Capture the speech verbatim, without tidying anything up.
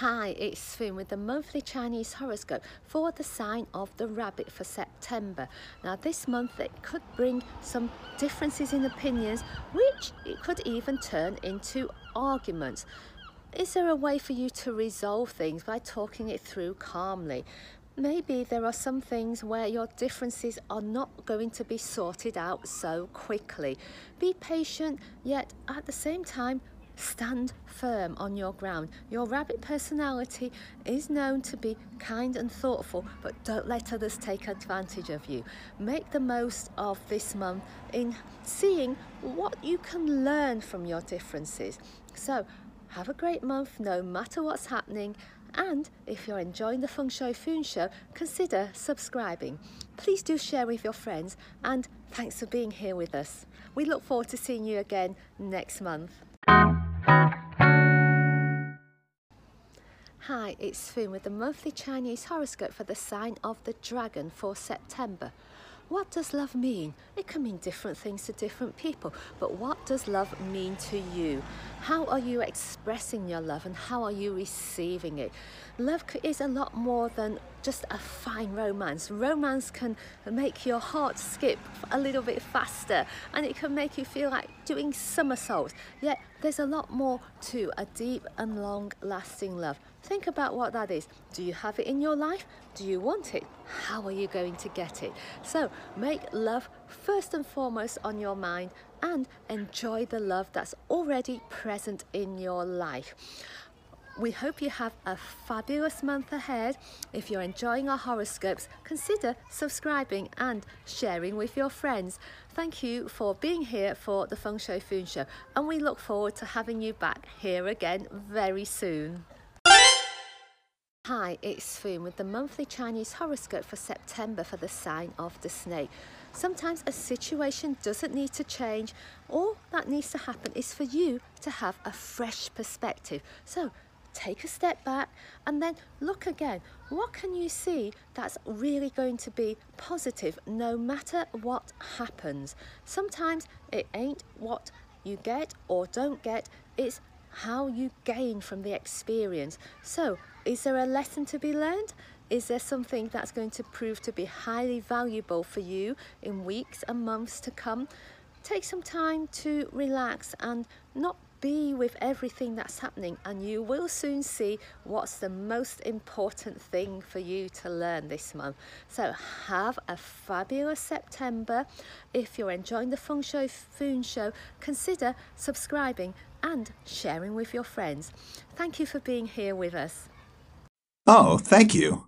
Hi, it's Finn with the monthly Chinese horoscope for the sign of the rabbit for September. Now this month it could bring some differences in opinions, which it could even turn into arguments. Is there a way for you to resolve things by talking it through calmly? Maybe there are some things where your differences are not going to be sorted out so quickly. Be patient, yet at the same time stand firm on your ground. Your rabbit personality is known to be kind and thoughtful, but don't let others take advantage of you. Make the most of this month in seeing what you can learn from your differences. So have a great month no matter what's happening, and if you're enjoying the Feng Shui Fun Show, consider subscribing. Please do share with your friends, and thanks for being here with us. We look forward to seeing you again next month. Hi, it's Foon with the monthly Chinese horoscope for the sign of the dragon for September. What does love mean? It can mean different things to different people, but what does love mean to you? How are you expressing your love, and how are you receiving it? Love is a lot more than just a fine romance. Romance can make your heart skip a little bit faster, and it can make you feel like doing somersaults. Yet there's a lot more to a deep and long-lasting love. Think about what that is. Do you have it in your life? Do you want it? How are you going to get it? So make love first and foremost on your mind, and enjoy the love that's already present in your life. We hope you have a fabulous month ahead. If you're enjoying our horoscopes, consider subscribing and sharing with your friends. Thank you for being here for the Feng Shui Fun Show, and we look forward to having you back here again very soon. Hi, it's Foon with the monthly Chinese horoscope for September for the sign of the snake. Sometimes a situation doesn't need to change. All that needs to happen is for you to have a fresh perspective. So take a step back and then look again. What can you see that's really going to be positive no matter what happens? Sometimes it ain't what you get or don't get, it's how you gain from the experience. So is there a lesson to be learned? Is there something that's going to prove to be highly valuable for you in weeks and months to come? Take some time to relax and not be with everything that's happening, and you will soon see what's the most important thing for you to learn this month. So have a fabulous September. If you're enjoying the Feng Shui Fun Show, consider subscribing and sharing with your friends. Thank you for being here with us. Oh, thank you.